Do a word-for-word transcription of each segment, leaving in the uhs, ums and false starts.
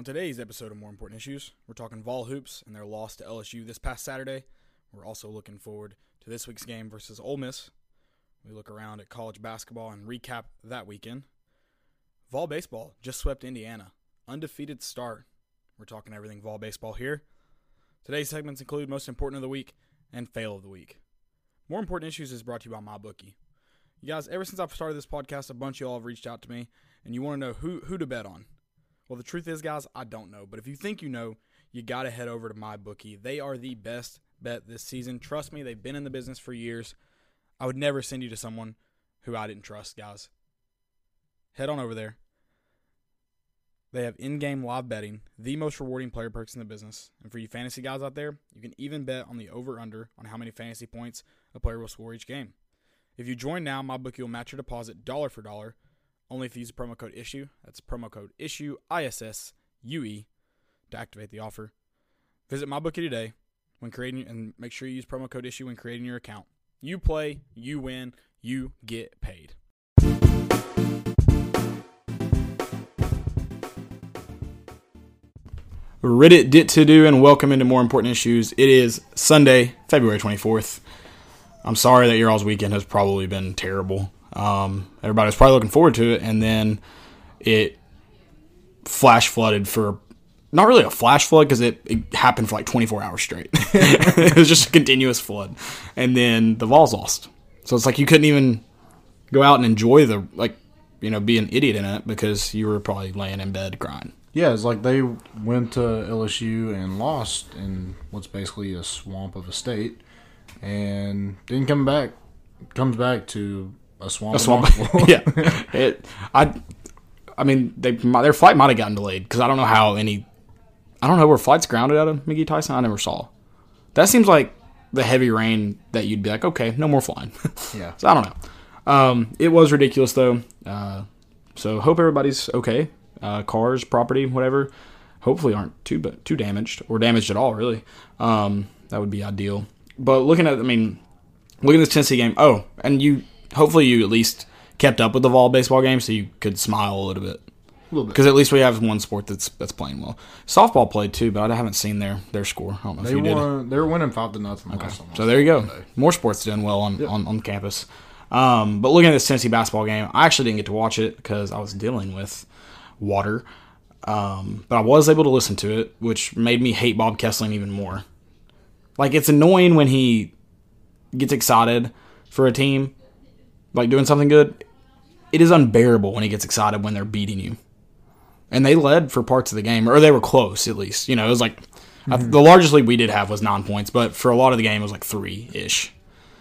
On today's episode of More Important Issues, we're talking Vol Hoops and their loss to L S U this past Saturday. We're also looking forward to this week's game versus Ole Miss. We look around at college basketball and recap that weekend. Vol Baseball just swept Indiana. Undefeated start. We're talking everything Vol Baseball here. Today's segments include Most Important of the Week and Fail of the Week. More Important Issues is brought to you by MyBookie. You guys, ever since I've started this podcast, a bunch of y'all have reached out to me, and you want to know who, who to bet on. Well, the truth is, guys, I don't know. But if you think you know, you got to head over to MyBookie. They are the best bet this season. Trust me, they've been in the business for years. I would never send you to someone who I didn't trust, guys. Head on over there. They have in-game live betting, the most rewarding player perks in the business. And for you fantasy guys out there, you can even bet on the over-under on how many fantasy points a player will score each game. If you join now, MyBookie will match your deposit dollar for dollar. Only if you use the promo code ISSUE, that's promo code ISSUE, I S S U E, to activate the offer. Visit MyBookie today when creating, and make sure you use promo code ISSUE when creating your account. You play, you win, you get paid. Reddit dit to do, and welcome into More Important Issues. It is Sunday, February twenty-fourth. I'm sorry that your all's weekend has probably been terrible. Um, everybody was probably looking forward to it, and then it flash flooded for, not really a flash flood, because it, it happened for like twenty-four hours straight. It was just a continuous flood, and then the Vols lost. So it's like you couldn't even go out and enjoy the, like, you know, be an idiot in it, because you were probably laying in bed crying. Yeah, it's like they went to L S U and lost in what's basically a swamp of a state, and didn't come back, comes back to... A swamp. A swamp. Yeah. It, I I mean, they their flight might have gotten delayed, because I don't know how any... I don't know where flights grounded out of Miggy Tyson. I never saw. That seems like the heavy rain that you'd be like, okay, no more flying. Yeah. So I don't know. Um, it was ridiculous, though. Uh, so hope everybody's okay. Uh, cars, property, whatever, hopefully aren't too too damaged or damaged at all, really. Um, that would be ideal. But looking at, I mean, looking at this Tennessee game, oh, and you... Hopefully you at least kept up with the Vol baseball game so you could smile a little bit. A little bit. Because at least we have one sport that's that's playing well. Softball played too, but I haven't seen their, their score. I don't know they if you won, did. They were winning five to nothing. Okay. Last so there you go. Day. More sports doing well on, yep. on, on campus. Um, but looking at this Tennessee basketball game, I actually didn't get to watch it because I was dealing with water. Um, but I was able to listen to it, which made me hate Bob Kessling even more. Like, it's annoying when he gets excited for a team. Like, doing something good, it is unbearable when he gets excited when they're beating you. And they led for parts of the game, or they were close, at least. You know, it was like, mm-hmm. I, the largest lead we did have was nine points, but for a lot of the game, it was like three-ish.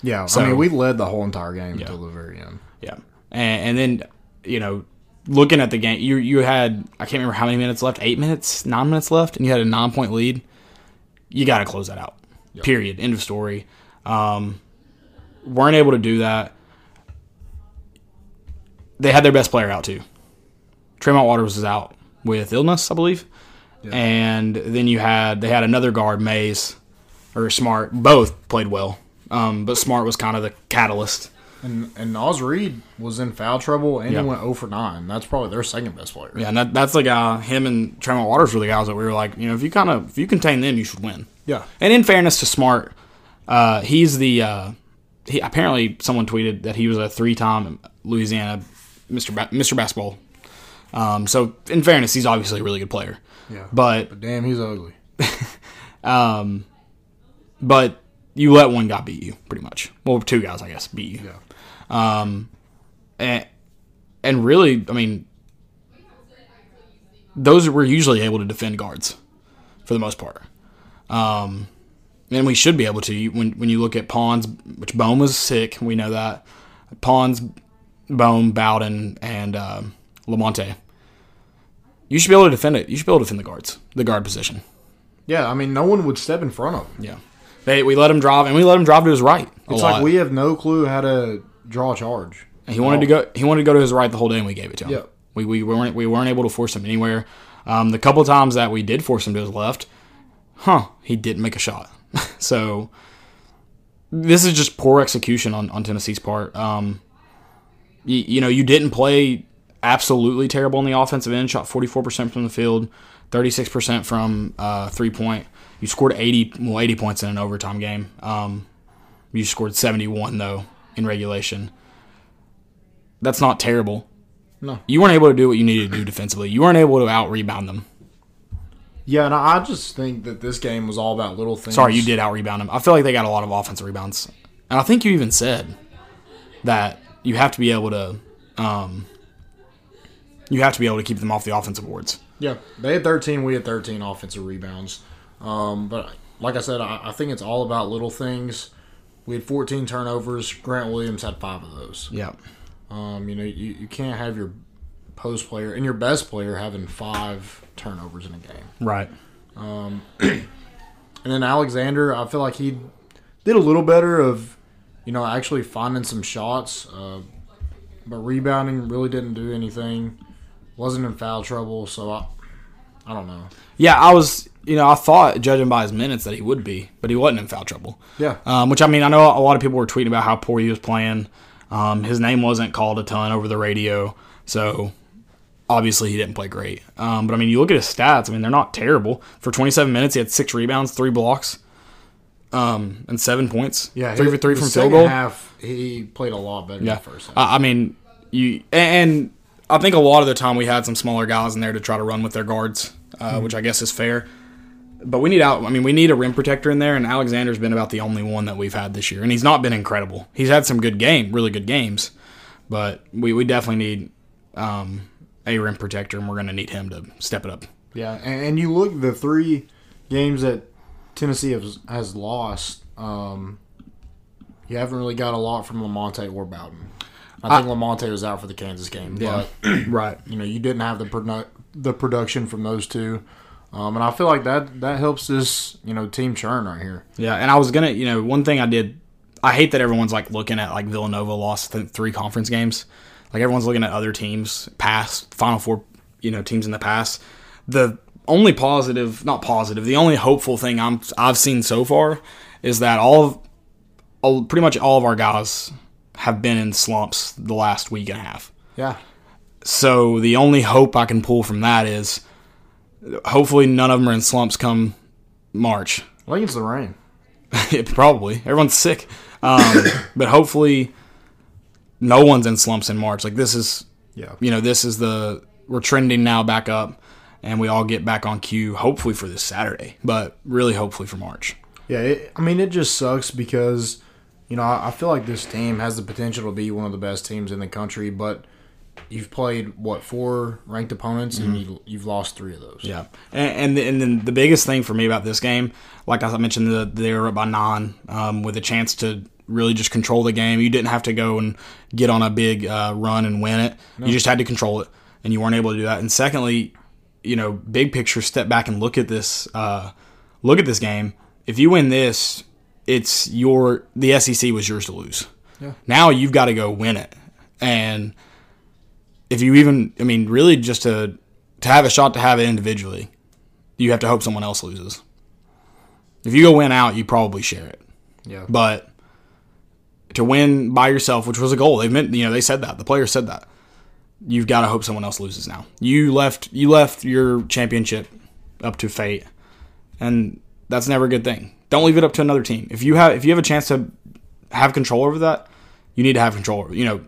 Yeah, so, I mean, we led the whole entire game yeah. until the very end. Yeah, and, and then, you know, looking at the game, you you had, I can't remember how many minutes left, eight minutes, nine minutes left, and you had a nine-point lead. You got to close that out, yep. Period, end of story. Um, weren't able to do that. They had their best player out, too. Tremont Waters was out with illness, I believe. Yeah. And then you had – they had another guard, Mays, or Smart. Both played well. Um, but Smart was kind of the catalyst. And and Nas Reed was in foul trouble, and yeah. he went oh for nine. That's probably their second best player. Yeah, and that, that's the guy – him and Tremont Waters were the guys that we were like, you know, if you kind of – if you contain them, you should win. Yeah. And in fairness to Smart, uh, he's the uh, – he apparently someone tweeted that he was a three-time Louisiana – Mister Ba- Mister Basketball. Um, so, in fairness, he's obviously a really good player. Yeah. But, but damn, he's ugly. um, but you let one guy beat you, pretty much. Well, two guys, I guess, beat you. Yeah. Um, and, and really, I mean, those were usually able to defend guards for the most part. Um, and we should be able to. When, when you look at Ponds, which Bohm was sick, we know that. Ponds... Bohm, Bowden, and uh, Lamonté. You should be able to defend it. You should be able to defend the guards, the guard position. Yeah, I mean, no one would step in front of him. Yeah. They, we let him drive, and we let him drive to his right a It's lot. Like we have no clue how to draw a charge. And he wanted to go He wanted to go to his right the whole day, and we gave it to him. Yeah. We, we, weren't, we weren't able to force him anywhere. Um, the couple of times that we did force him to his left, huh, he didn't make a shot. So, this is just poor execution on, on Tennessee's part. Um You, you know, you didn't play absolutely terrible on the offensive end. Shot forty-four percent from the field, thirty-six percent from uh, three-point. You scored eighty, well, eighty points in an overtime game. Um, you scored seventy-one, though, in regulation. That's not terrible. No. You weren't able to do what you needed to do defensively. You weren't able to out-rebound them. Yeah, and I just think that this game was all about little things. Sorry, you did out-rebound them. I feel like they got a lot of offensive rebounds. And I think you even said that you have to be able to um, you have to be able to keep them off the offensive boards. Yeah, they had thirteen, we had thirteen offensive rebounds. Um, but like I said, I, I think it's all about little things. We had fourteen turnovers. Grant Williams had five of those. Yeah. Um, you know, you, you can't have your post player and your best player having five turnovers in a game. Right. Um, and then Alexander, I feel like he did a little better of, you know, actually finding some shots. Uh, but rebounding really didn't do anything. Wasn't in foul trouble, so I, I don't know. Yeah, I was, you know, I thought, judging by his minutes, that he would be, but he wasn't in foul trouble. Yeah. Um, which, I mean, I know a lot of people were tweeting about how poor he was playing. Um, his name wasn't called a ton over the radio, so obviously he didn't play great. Um, but, I mean, you look at his stats. I mean, they're not terrible. For twenty-seven minutes, he had six rebounds, three blocks, um, and seven points. Yeah, three for three from field goal. Half, he played a lot better yeah. than the first half. I mean, you and I think a lot of the time we had some smaller guys in there to try to run with their guards, uh, mm-hmm. which I guess is fair. But we need out. I mean, we need a rim protector in there, and Alexander's been about the only one that we've had this year. And he's not been incredible. He's had some good game, really good games, but we, we definitely need um, a rim protector, and we're going to need him to step it up. Yeah, and, and you look the three games that Tennessee has, has lost. Um, you haven't really got a lot from Lamonté or Bowden. I think I, Lamonté was out for the Kansas game. Yeah, but, right. You know, you didn't have the produ- the production from those two. Um, and I feel like that, that helps this, you know, team churn right here. Yeah, and I was going to, you know, one thing I did, I hate that everyone's, like, looking at, like, Villanova lost th- three conference games. Like, everyone's looking at other teams, past, Final Four, you know, teams in the past. The only positive, not positive, the only hopeful thing I'm, I've seen so far is that all of, all, pretty much all of our guys have been in slumps the last week and a half. Yeah. So the only hope I can pull from that is, hopefully none of them are in slumps come March. I think it's the rain. Probably. Everyone's sick. Um, but hopefully no one's in slumps in March. Like this is, yeah. you know, this is the, we're trending now back up and we all get back on cue, hopefully for this Saturday, but really hopefully for March. Yeah. It, I mean, it just sucks because, you know, I, I feel like this team has the potential to be one of the best teams in the country, but you've played, what, four ranked opponents, and mm-hmm. you, you've lost three of those. Yeah. And, and and then the biggest thing for me about this game, like I mentioned, the, they were up by nine um, with a chance to really just control the game. You didn't have to go and get on a big uh, run and win it. No. You just had to control it, and you weren't able to do that. And secondly, you know, big picture, step back and look at this uh, look at this game. If you win this, it's your the S E C was yours to lose. Yeah. Now you've got to go win it. And – if you even, I mean, really just to to have a shot to have it individually, you have to hope someone else loses. If you go win out, you probably share it. Yeah. But to win by yourself, which was a goal, they meant, you know, they said that. The players said that. You've got to hope someone else loses now. You left you left your championship up to fate, and that's never a good thing. Don't leave it up to another team. If you have if you have a chance to have control over that, you need to have control over, you know,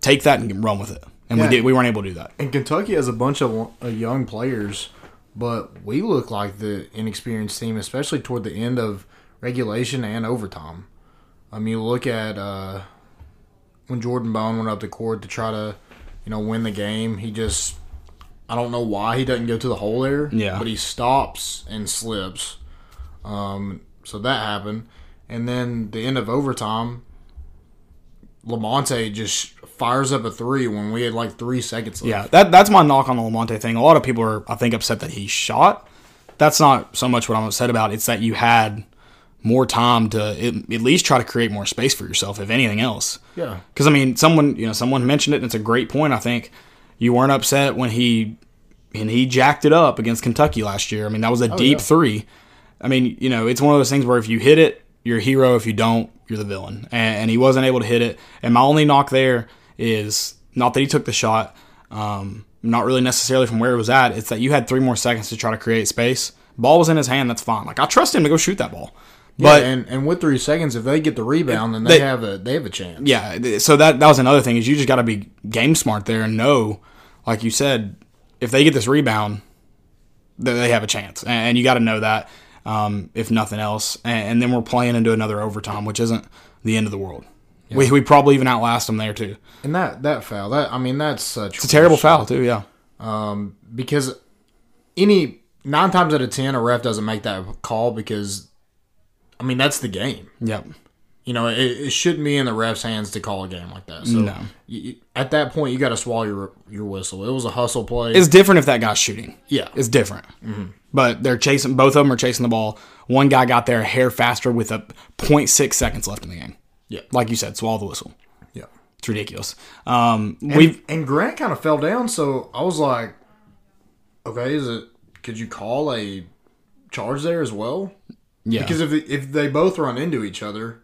take that and run with it. And yeah. we did, we weren't able to do that. And Kentucky has a bunch of uh, young players, but we look like the inexperienced team, especially toward the end of regulation and overtime. I mean, look at uh, when Jordan Bone went up the court to try to, you know, win the game. He just, I don't know why he doesn't go to the hole there, yeah. but he stops and slips. Um, so that happened. And then the end of overtime, Lamonté just fires up a three when we had like three seconds left. Yeah, that that's my knock on the Lamonté thing. A lot of people are, I think, upset that he shot. That's not so much what I'm upset about. It's that you had more time to it, at least try to create more space for yourself, if anything else. Yeah. Because, I mean, someone you know someone mentioned it, and it's a great point, I think. You weren't upset when he and he jacked it up against Kentucky last year. I mean, that was a oh, deep yeah. three. I mean, you know, it's one of those things where if you hit it, you're a hero. If you don't, you're the villain. And, and he wasn't able to hit it. And my only knock there is not that he took the shot, um, not really necessarily from where it was at. It's that you had three more seconds to try to create space. Ball was in his hand. That's fine. Like, I trust him to go shoot that ball. But yeah, and, and with three seconds, if they get the rebound, then they, they have a they have a chance. Yeah. So that that was another thing, is you just got to be game smart there and know, like you said, if they get this rebound, that they have a chance, and you got to know that um, if nothing else. And, and then we're playing into another overtime, which isn't the end of the world. Yeah. We we probably even outlast them there too. And that that foul, that I mean, that's such it's a terrible foul too. Yeah. Um, because any nine times out of ten, a ref doesn't make that call because. I mean, that's the game. Yep. You know, it, it shouldn't be in the ref's hands to call a game like that. So no. you, at that point, you got to swallow your your whistle. It was a hustle play. It's different if that guy's shooting. Yeah. It's different. Mm-hmm. But they're chasing. Both of them are chasing the ball. One guy got there a hair faster with a zero point six seconds left in the game. Yeah. Like you said, swallow the whistle. Yeah. It's ridiculous. Um, and, we've and Grant kind of fell down, so I was like, okay, is it? Could you call a charge there as well? Yeah. Because if if they both run into each other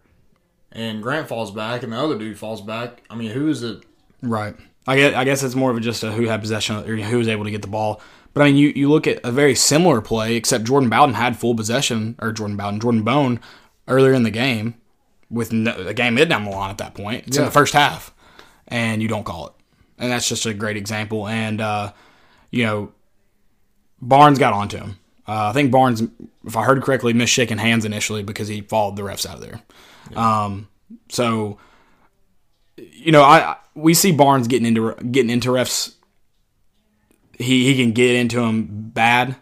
and Grant falls back and the other dude falls back, I mean, who is it? Right. I guess, I guess it's more of a just a who had possession or who was able to get the ball. But, I mean, you, you look at a very similar play, except Jordan Bowden had full possession, or Jordan Bowden, Jordan Bone, earlier in the game with no, the game mid down the line at that point. It's yeah. in the first half, and you don't call it. And that's just a great example. And, uh, you know, Barnes got onto him. Uh, I think Barnes, if I heard correctly, missed shaking hands initially because he fouled the refs out of there. Yeah. Um, so, you know, I we see Barnes getting into getting into refs. He he can get into them bad,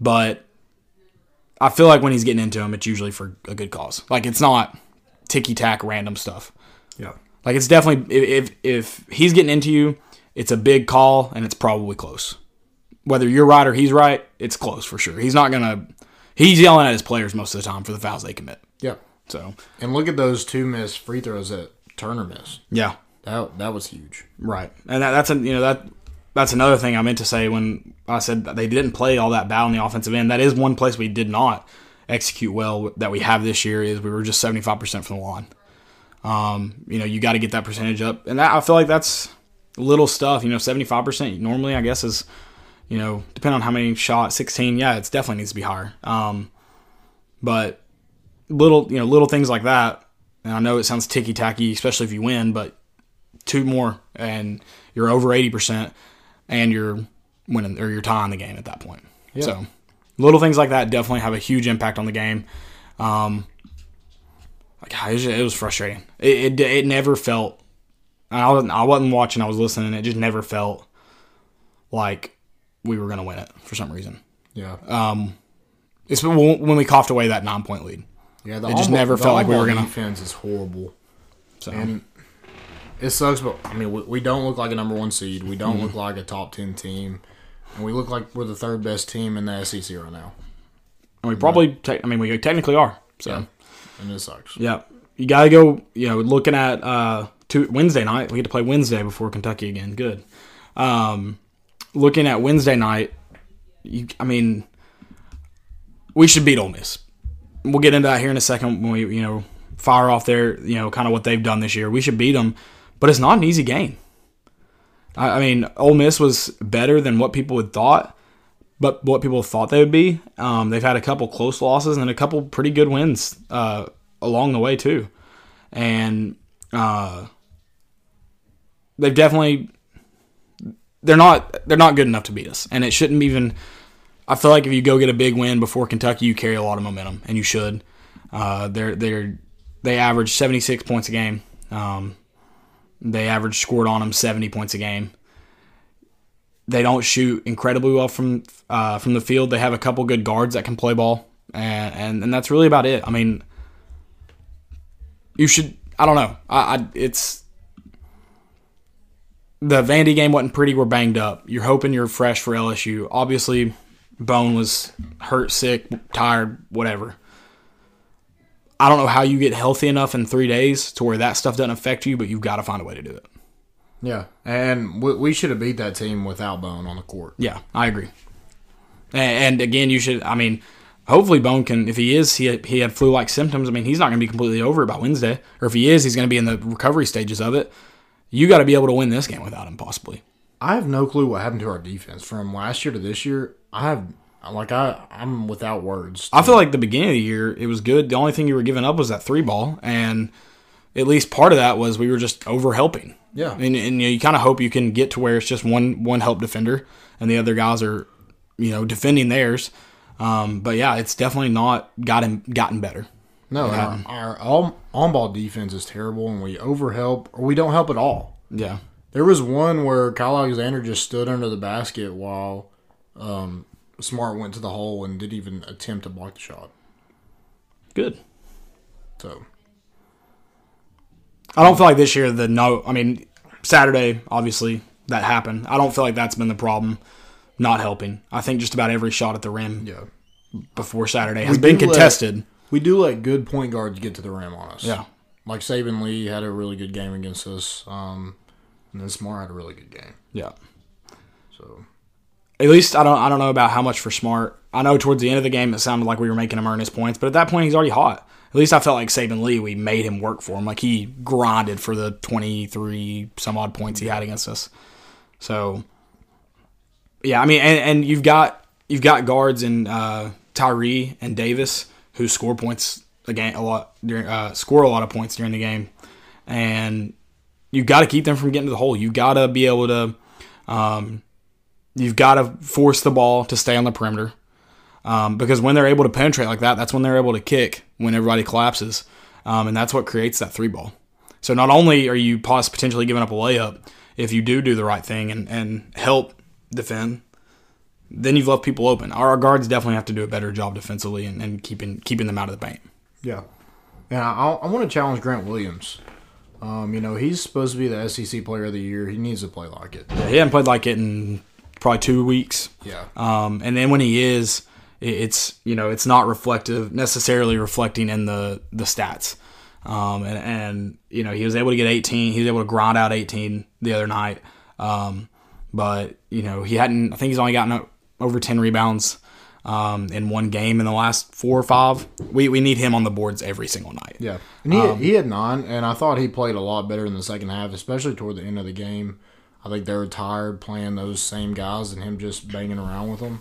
but I feel like when he's getting into them, it's usually for a good cause. Like, it's not ticky tack random stuff. Yeah. Like, it's definitely if if he's getting into you, it's a big call and it's probably close. Whether you're right or he's right, it's close for sure. He's not going to – he's yelling at his players most of the time for the fouls they commit. Yeah. So. And look at those two missed free throws that Turner missed. Yeah. That that was huge. Right. And that, that's a, you know that that's another thing I meant to say when I said they didn't play all that bad on the offensive end. That is one place we did not execute well that we have this year, is we were just seventy-five percent from the line. Um, you know, you got to get that percentage up. And that, I feel like that's little stuff. You know, seventy-five percent normally, I guess, is – you know, depending on how many shots, sixteen, yeah, it definitely needs to be higher. Um, but little, you know, little things like that, and I know it sounds ticky-tacky, especially if you win, but two more and you're over eighty percent and you're winning or you're tying the game at that point. Yeah. So little things like that definitely have a huge impact on the game. Um, like, it was frustrating. It, it, it never felt – I wasn't, I wasn't watching, I was listening. It just never felt like – we were going to win it for some reason. Yeah. Um, it's when we coughed away that nine-point lead. Yeah, the it just all, never felt like we were going to. Defense is horrible. So and it sucks, but I mean, we, we don't look like a number one seed. We don't mm-hmm. look like a top ten team, and we look like we're the third best team in the S E C right now. And we probably, te- I mean, we technically are. So, yeah. And it sucks. Yeah, you got to go. You know, looking at uh, two, Wednesday night, we get to play Wednesday before Kentucky again. Good. Um, Looking at Wednesday night, you, I mean, we should beat Ole Miss. We'll get into that here in a second when we, you know, fire off their, you know, kind of what they've done this year. We should beat them, but it's not an easy game. I, I mean, Ole Miss was better than what people had thought, but what people thought they would be. Um, they've had a couple close losses and a couple pretty good wins uh, along the way too, and uh, they've definitely. They're not they're not good enough to beat us, and it shouldn't even – I feel like if you go get a big win before Kentucky, you carry a lot of momentum, and you should. Uh, they're, they're, they average seventy-six points a game. Um, they average scored on them seventy points a game. They don't shoot incredibly well from uh, from the field. They have a couple good guards that can play ball, and, and, and that's really about it. I mean, you should – I don't know. I, I it's – The Vandy game wasn't pretty. We're banged up. You're hoping you're fresh for L S U. Obviously, Bone was hurt, sick, tired, whatever. I don't know how you get healthy enough in three days to where that stuff doesn't affect you, but you've got to find a way to do it. Yeah, and we, we should have beat that team without Bone on the court. Yeah, I agree. And, and again, you should – I mean, hopefully Bone can – if he is, he, he had flu-like symptoms. I mean, he's not going to be completely over it by Wednesday. Or if he is, he's going to be in the recovery stages of it. You got to be able to win this game without him, possibly. I have no clue what happened to our defense from last year to this year. I have like I I'm without words. I feel like the beginning of the year it was good. The only thing you were giving up was that three ball, and at least part of that was we were just over helping. Yeah, and and you, you kind of hope you can get to where it's just one one help defender and the other guys are, you know, defending theirs. Um, but yeah, it's definitely not gotten gotten better. No, um, our, our on ball defense is terrible, and we overhelp or we don't help at all. Yeah, there was one where Kyle Alexander just stood under the basket while um, Smart went to the hole and didn't even attempt to block the shot. Good. So, I don't feel like this year the no. I mean, Saturday obviously that happened. I don't feel like that's been the problem. Not helping. I think just about every shot at the rim yeah. before Saturday has we been contested. Let, we do let good point guards get to the rim on us. Yeah. Like Saban Lee had a really good game against us, um, and then Smart had a really good game. Yeah. So at least I don't I don't know about how much for Smart. I know towards the end of the game it sounded like we were making him earn his points, but at that point he's already hot. At least I felt like Saban Lee, we made him work for him. Like he grinded for the twenty-three some odd points he had against us. So yeah, I mean, and, and you've got you've got guards in uh, Tyree and Davis who score points again a lot during uh, score a lot of points during the game, and you've got to keep them from getting to the hole. You've got to be able to, um, you've got to force the ball to stay on the perimeter, um, because when they're able to penetrate like that, that's when they're able to kick when everybody collapses, um, and that's what creates that three ball. So not only are you possibly potentially giving up a layup if you do do the right thing and and help defend, then you've left people open. Our guards definitely have to do a better job defensively and, and keeping keeping them out of the paint. Yeah. And I, I want to challenge Grant Williams. Um, you know, he's supposed to be the S E C Player of the Year. He needs to play like it. Yeah, he hasn't played like it in probably two weeks. Yeah. Um, and then when he is, it's, you know, it's not reflective, necessarily reflecting in the, the stats. Um, and, and, you know, he was able to get eighteen. He was able to grind out eighteen the other night. Um But, you know, he hadn't – I think he's only gotten over ten rebounds um, in one game in the last four or five. We we need him on the boards every single night. Yeah. And he, um, he had nine, and I thought he played a lot better in the second half, especially toward the end of the game. I think they were tired playing those same guys and him just banging around with them.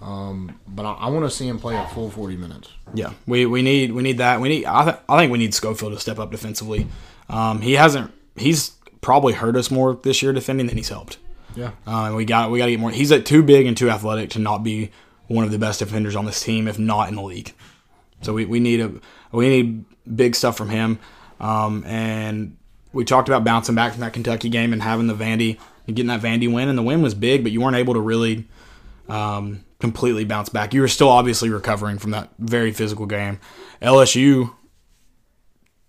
Um, but I, I want to see him play a full forty minutes. Yeah, we, we need we need that. We need I, th- I think we need Schofield to step up defensively. Um, he hasn't – he's probably hurt us more this year defending than he's helped. Yeah, uh, we got we got to get more. He's like, too big and too athletic to not be one of the best defenders on this team, if not in the league. So we, we need a we need big stuff from him. Um, and we talked about bouncing back from that Kentucky game and having the Vandy and getting that Vandy win, and the win was big, but you weren't able to really um, completely bounce back. You were still obviously recovering from that very physical game. L S U,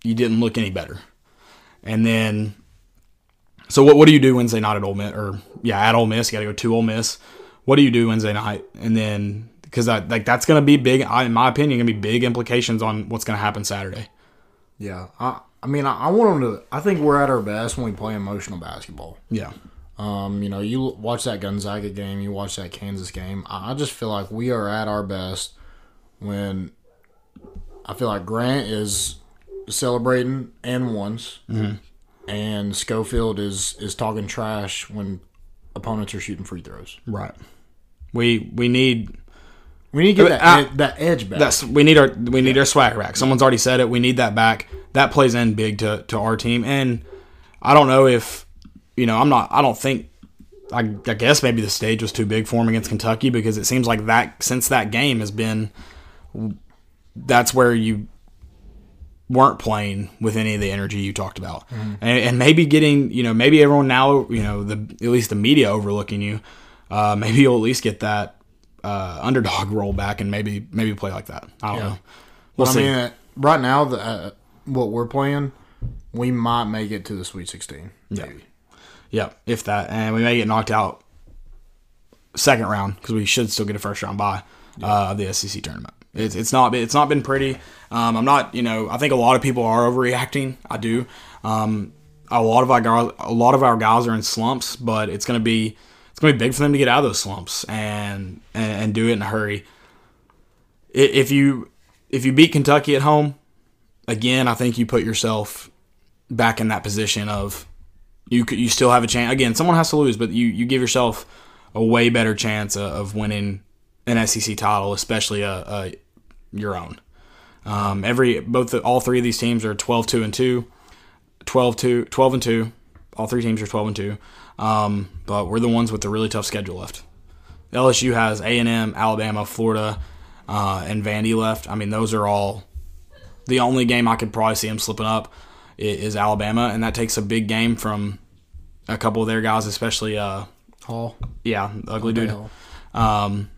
you didn't look any better, and then. So what what do you do Wednesday night at Ole Miss? Or yeah, at Ole Miss, you got to go to Ole Miss. What do you do Wednesday night? And then because that like that's going to be big, in my opinion, going to be big implications on what's going to happen Saturday. Yeah, I I mean I, I want them to. I think we're at our best when we play emotional basketball. Yeah. Um, you know, you watch that Gonzaga game, you watch that Kansas game. I, I just feel like we are at our best when I feel like Grant is celebrating and wants. Mm-hmm. And Schofield is, is talking trash when opponents are shooting free throws. Right. We we need we need to get that, I, ed, that edge back. That's, we need our we need yeah. our swagger back. Someone's already said it. We need that back. That plays in big to, to our team. And I don't know if you know. I'm not. I don't think. I, I guess maybe the stage was too big for him against Kentucky because it seems like that since that game has been. That's where you. Weren't playing with any of the energy you talked about. Mm-hmm. And, and maybe getting, you know, maybe everyone now, you know, the at least the media overlooking you, uh, maybe you'll at least get that uh, underdog roll back and maybe maybe play like that. I don't yeah. know. We'll well, see. I mean, right now, the, uh, what we're playing, we might make it to the Sweet sixteen. Maybe. Yeah. yeah, if that. And we may get knocked out second round because we should still get a first round bye of uh, the S E C tournament. It's it's not it's not been pretty. Um, I'm not you know I think a lot of people are overreacting. I do. Um, a lot of our guys, a lot of our guys are in slumps, but it's gonna be it's gonna be big for them to get out of those slumps and and, and do it in a hurry. If you if you beat Kentucky at home, again I think you put yourself back in that position of you you still have a chance. Again, someone has to lose, but you, you give yourself a way better chance of winning an S E C title, especially a, a your own. Um, every both the, all three of these teams are twelve two and two, twelve two, twelve and two. All three teams are twelve and two, um, but we're the ones with the really tough schedule left. L S U has A and M, Alabama, Florida, uh, and Vandy left. I mean, those are all the only game I could probably see them slipping up is Alabama, and that takes a big game from a couple of their guys, especially uh, Hall. Yeah, ugly dude. Um,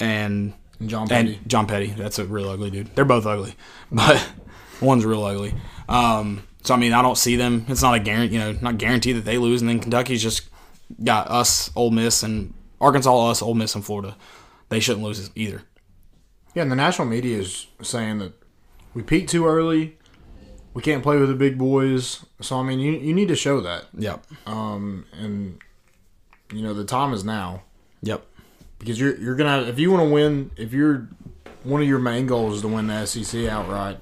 and John Petty. And John Petty. That's a real ugly dude. They're both ugly, but one's real ugly. Um, so, I mean, I don't see them. It's not a guarantee, you know, not guaranteed that they lose, and then Kentucky's just got us, Ole Miss, and Arkansas, us, Ole Miss, and Florida. They shouldn't lose either. Yeah, and the national media is saying that we peaked too early. We can't play with the big boys. So, I mean, you you need to show that. Yep. Um, and, you know, the time is now. Yep. Because you're you're going to – if you want to win – if you're – one of your main goals is to win the S E C outright,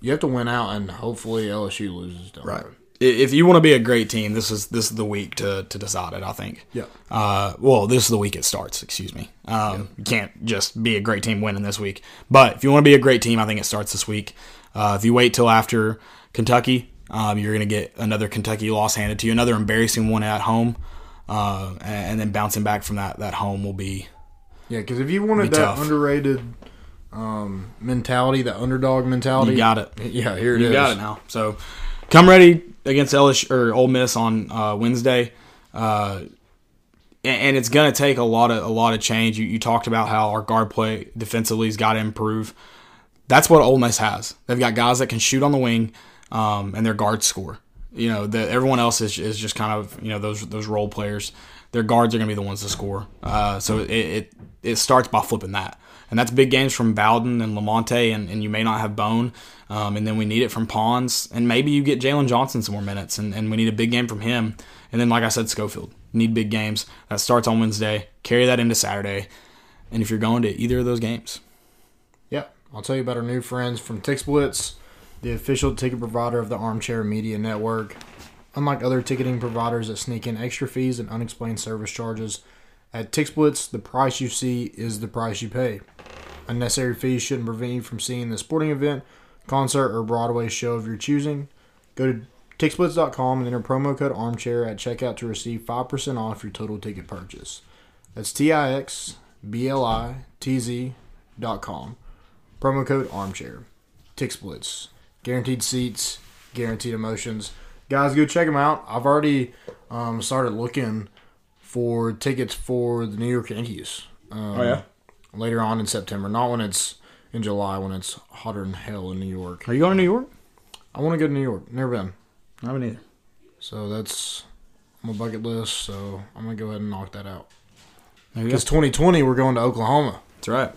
you have to win out, and hopefully L S U loses. Right. Road. If you want to be a great team, this is this is the week to, to decide it, I think. Yeah. Uh, well, this is the week it starts, excuse me. Um, yeah. You can't just be a great team winning this week. But if you want to be a great team, I think it starts this week. Uh, if you wait till after Kentucky, um, you're going to get another Kentucky loss handed to you, another embarrassing one at home, uh, and, and then bouncing back from that, that home will be Yeah, because if you wanted that tough. underrated um, mentality, that underdog mentality. You got it. Yeah, here it you is. You got it now. So come ready against L S U or Ole Miss on uh, Wednesday, uh, and, and it's going to take a lot of a lot of change. You, you talked about how our guard play defensively has got to improve. That's what Ole Miss has. They've got guys that can shoot on the wing, um, and their guards score. You know, the, everyone else is is just kind of you know those those role players. Their guards are going to be the ones to score. Uh, so it, it it starts by flipping that, and that's big games from Bowden and Lamonté, and, and you may not have Bone. Um, and then we need it from Ponds, and maybe you get Jalen Johnson some more minutes, and, and we need a big game from him. And then, like I said, Schofield. Need big games. That starts on Wednesday. Carry that into Saturday, and if you're going to either of those games. Yeah, I'll tell you about our new friends from TixBlitz, the official ticket provider of the Armchair Media Network. Unlike other ticketing providers that sneak in extra fees and unexplained service charges, at TixBlitz, the price you see is the price you pay. Unnecessary fees shouldn't prevent you from seeing the sporting event, concert, or Broadway show of your choosing. Go to Tix Blitz dot com and enter promo code armchair at checkout to receive five percent off your total ticket purchase. That's T I X B L I T Z dot com. Promo code armchair. TixBlitz. Guaranteed seats, guaranteed emotions. Guys, go check them out. I've already um, started looking for tickets for the New York Yankees. Um, oh, yeah? Later on in September. Not when it's in July when it's hotter than hell in New York. Are you going to New York? I want to go to New York. Never been. I haven't either. So that's on my bucket list, so I'm going to go ahead and knock that out. Because twenty twenty, we're going to Oklahoma. That's right.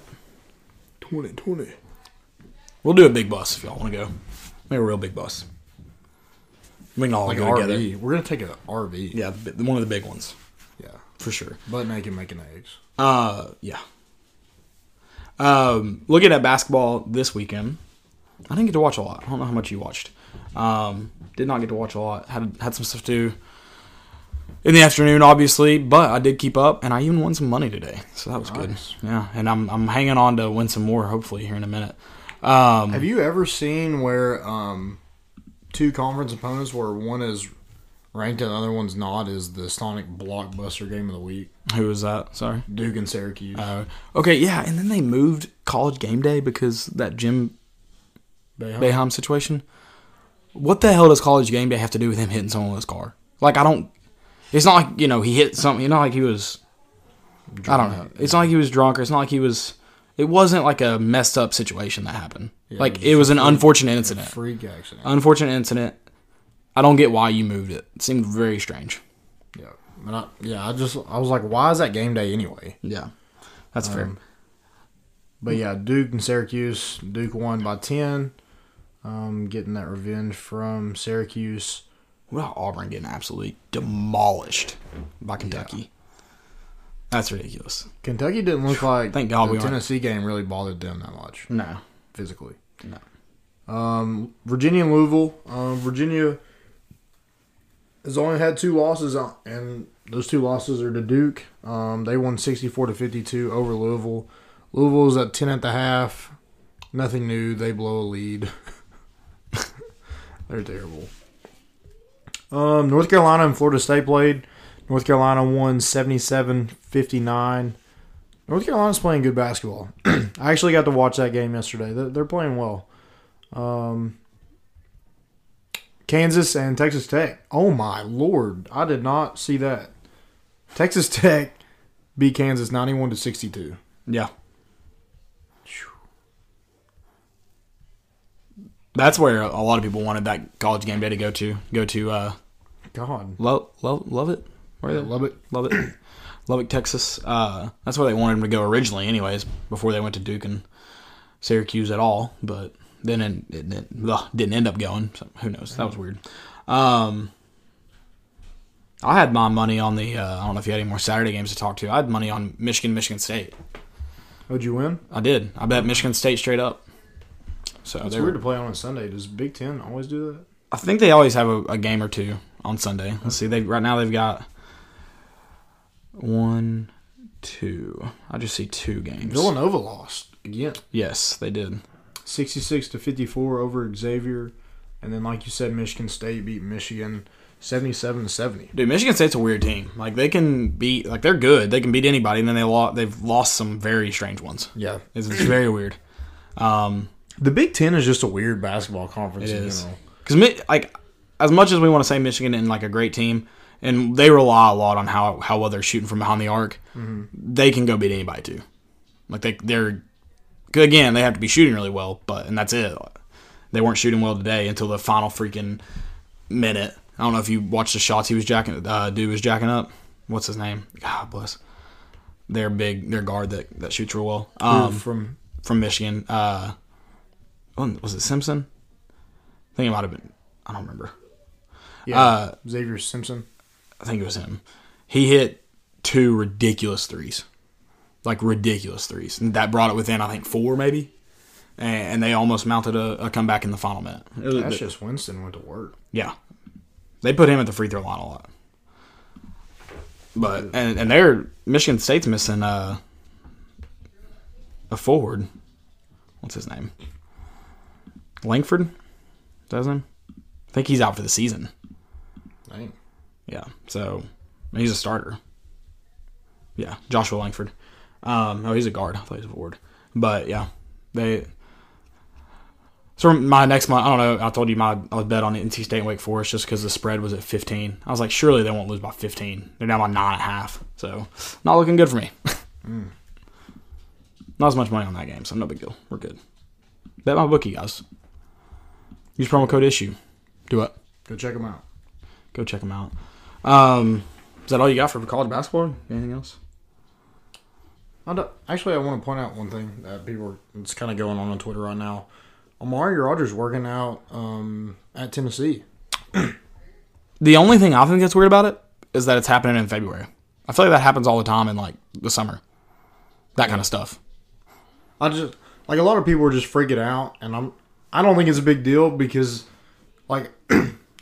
twenty twenty. We'll do a big bus if y'all want to go. Maybe a real big bus. We can all like go together. R V. We're going to take an R V. Yeah, one of the big ones. Yeah. For sure. Butt naked making eggs. Uh, yeah. Um, looking at basketball this weekend, I didn't get to watch a lot. I don't know how much you watched. Um, did not get to watch a lot. Had had some stuff to do in the afternoon, obviously, but I did keep up, and I even won some money today, so that was nice. Good. Yeah, and I'm I'm hanging on to win some more, hopefully, here in a minute. Um, Have you ever seen where um, two conference opponents where one is ranked and the other one's not is the Sonic Blockbuster Game of the Week? Who was that? Sorry. Duke and Syracuse. Uh, okay, yeah, and then they moved College Game Day because that Jim Boeheim situation. What the hell does College Game Day have to do with him hitting someone with his car? Like, I don't – it's not like, you know, he hit something. It's not like he was – I don't know. It's not like he was drunk or it's not like he was – it wasn't like a messed up situation that happened. Yeah, like, it was, it was an freak, unfortunate incident. Freak accident. Unfortunate incident. I don't get why you moved it. It seemed very strange. Yeah. And I, yeah, I just I was like, why is that game day anyway? Yeah. That's um, fair. But yeah, Duke and Syracuse. Duke won by ten. Um, getting that revenge from Syracuse. What about Auburn getting absolutely demolished by Kentucky? Yeah. That's ridiculous. Kentucky didn't look like Thank God the we Tennessee aren't. game really bothered them that much. No. Physically. No. Um, Virginia and Louisville. Um, Virginia has only had two losses, on, and those two losses are to Duke. Um, they won sixty-four to fifty-two over Louisville. Louisville's at ten at the half. Nothing new. They blow a lead. They're terrible. Um, North Carolina and Florida State played. North Carolina won seventy-seven fifty-nine. North Carolina's playing good basketball. I actually got to watch that game yesterday. They're playing well. Um, Kansas and Texas Tech. Oh, my Lord. I did not see that. Texas Tech beat Kansas ninety-one to sixty-two. Yeah. That's where a lot of people wanted that college game day to go to. Go to uh, God. Lo- lo- love it. Where yeah, Lubbock. Lubbock. Lubbock, Texas. Uh, that's where they wanted them to go originally anyways, before they went to Duke and Syracuse at all. But then it, it, it ugh, didn't end up going. So who knows? That was weird. Um, I had my money on the uh, – I don't know if you had any more Saturday games to talk to. I had money on Michigan, Michigan State. Oh, did you win? I did. I bet Michigan State straight up. So it's weird to play on a Sunday. Does Big Ten always do that? I think they always have a, a game or two on Sunday. Let's see. They right now they've got one, two. I just see two games. Villanova lost again. Yes, they did. Sixty-six to fifty-four over Xavier, and then like you said, Michigan State beat Michigan seventy-seven to seventy. Dude, Michigan State's a weird team. Like they can beat, like they're good. They can beat anybody, and then they lost. They've lost some very strange ones. Yeah, it's, it's very weird. Um. The Big Ten is just a weird basketball conference. It in is. Because, like, as much as we want to say Michigan isn't, like, a great team, and they rely a lot on how, how well they're shooting from behind the arc, mm-hmm. they can go beat anybody, too. Like, they, they're – again, they have to be shooting really well, but and that's it. They weren't shooting well today until the final freaking minute. I don't know if you watched the shots he was jacking uh, – dude was jacking up. What's his name? God bless. Their big – their guard that, that shoots real well. Um, from From Michigan. Uh Was it Simpson? I think it might have been. I don't remember. Yeah, uh, Xavier Simpson. I think it was him. He hit two ridiculous threes, like ridiculous threes, and that brought it within. I think four maybe, and they almost mounted a, a comeback in the final minute. That's just Winston went to work. Yeah, they put him at the free throw line a lot. But and and they're Michigan State's missing uh, a forward. What's his name? Langford, is that his name? I think he's out for the season. Dang. Yeah, so he's a starter. Yeah, Joshua Langford. Um, oh, he's a guard. I thought he was a forward. But, yeah, they – so my next month – I don't know. I told you my I was bet on N C State and Wake Forest just because the spread was at fifteen. I was like, surely they won't lose by fifteen. They're down by nine and a half. So, not looking good for me. mm. Not as much money on that game, so no big deal. We're good. Bet my bookie, guys. Use promo code issue. Do what? Go check them out. Go check them out. Um, is that all you got for college basketball? Anything else? I actually, I want to point out one thing that people it's kind of going on on Twitter right now. Amari Rodgers working out um, at Tennessee. The only thing I think that's weird about it is that it's happening in February. I feel like that happens all the time in like the summer. That kind of stuff. I just like a lot of people are just freaking out, and I'm. I don't think it's a big deal because, like,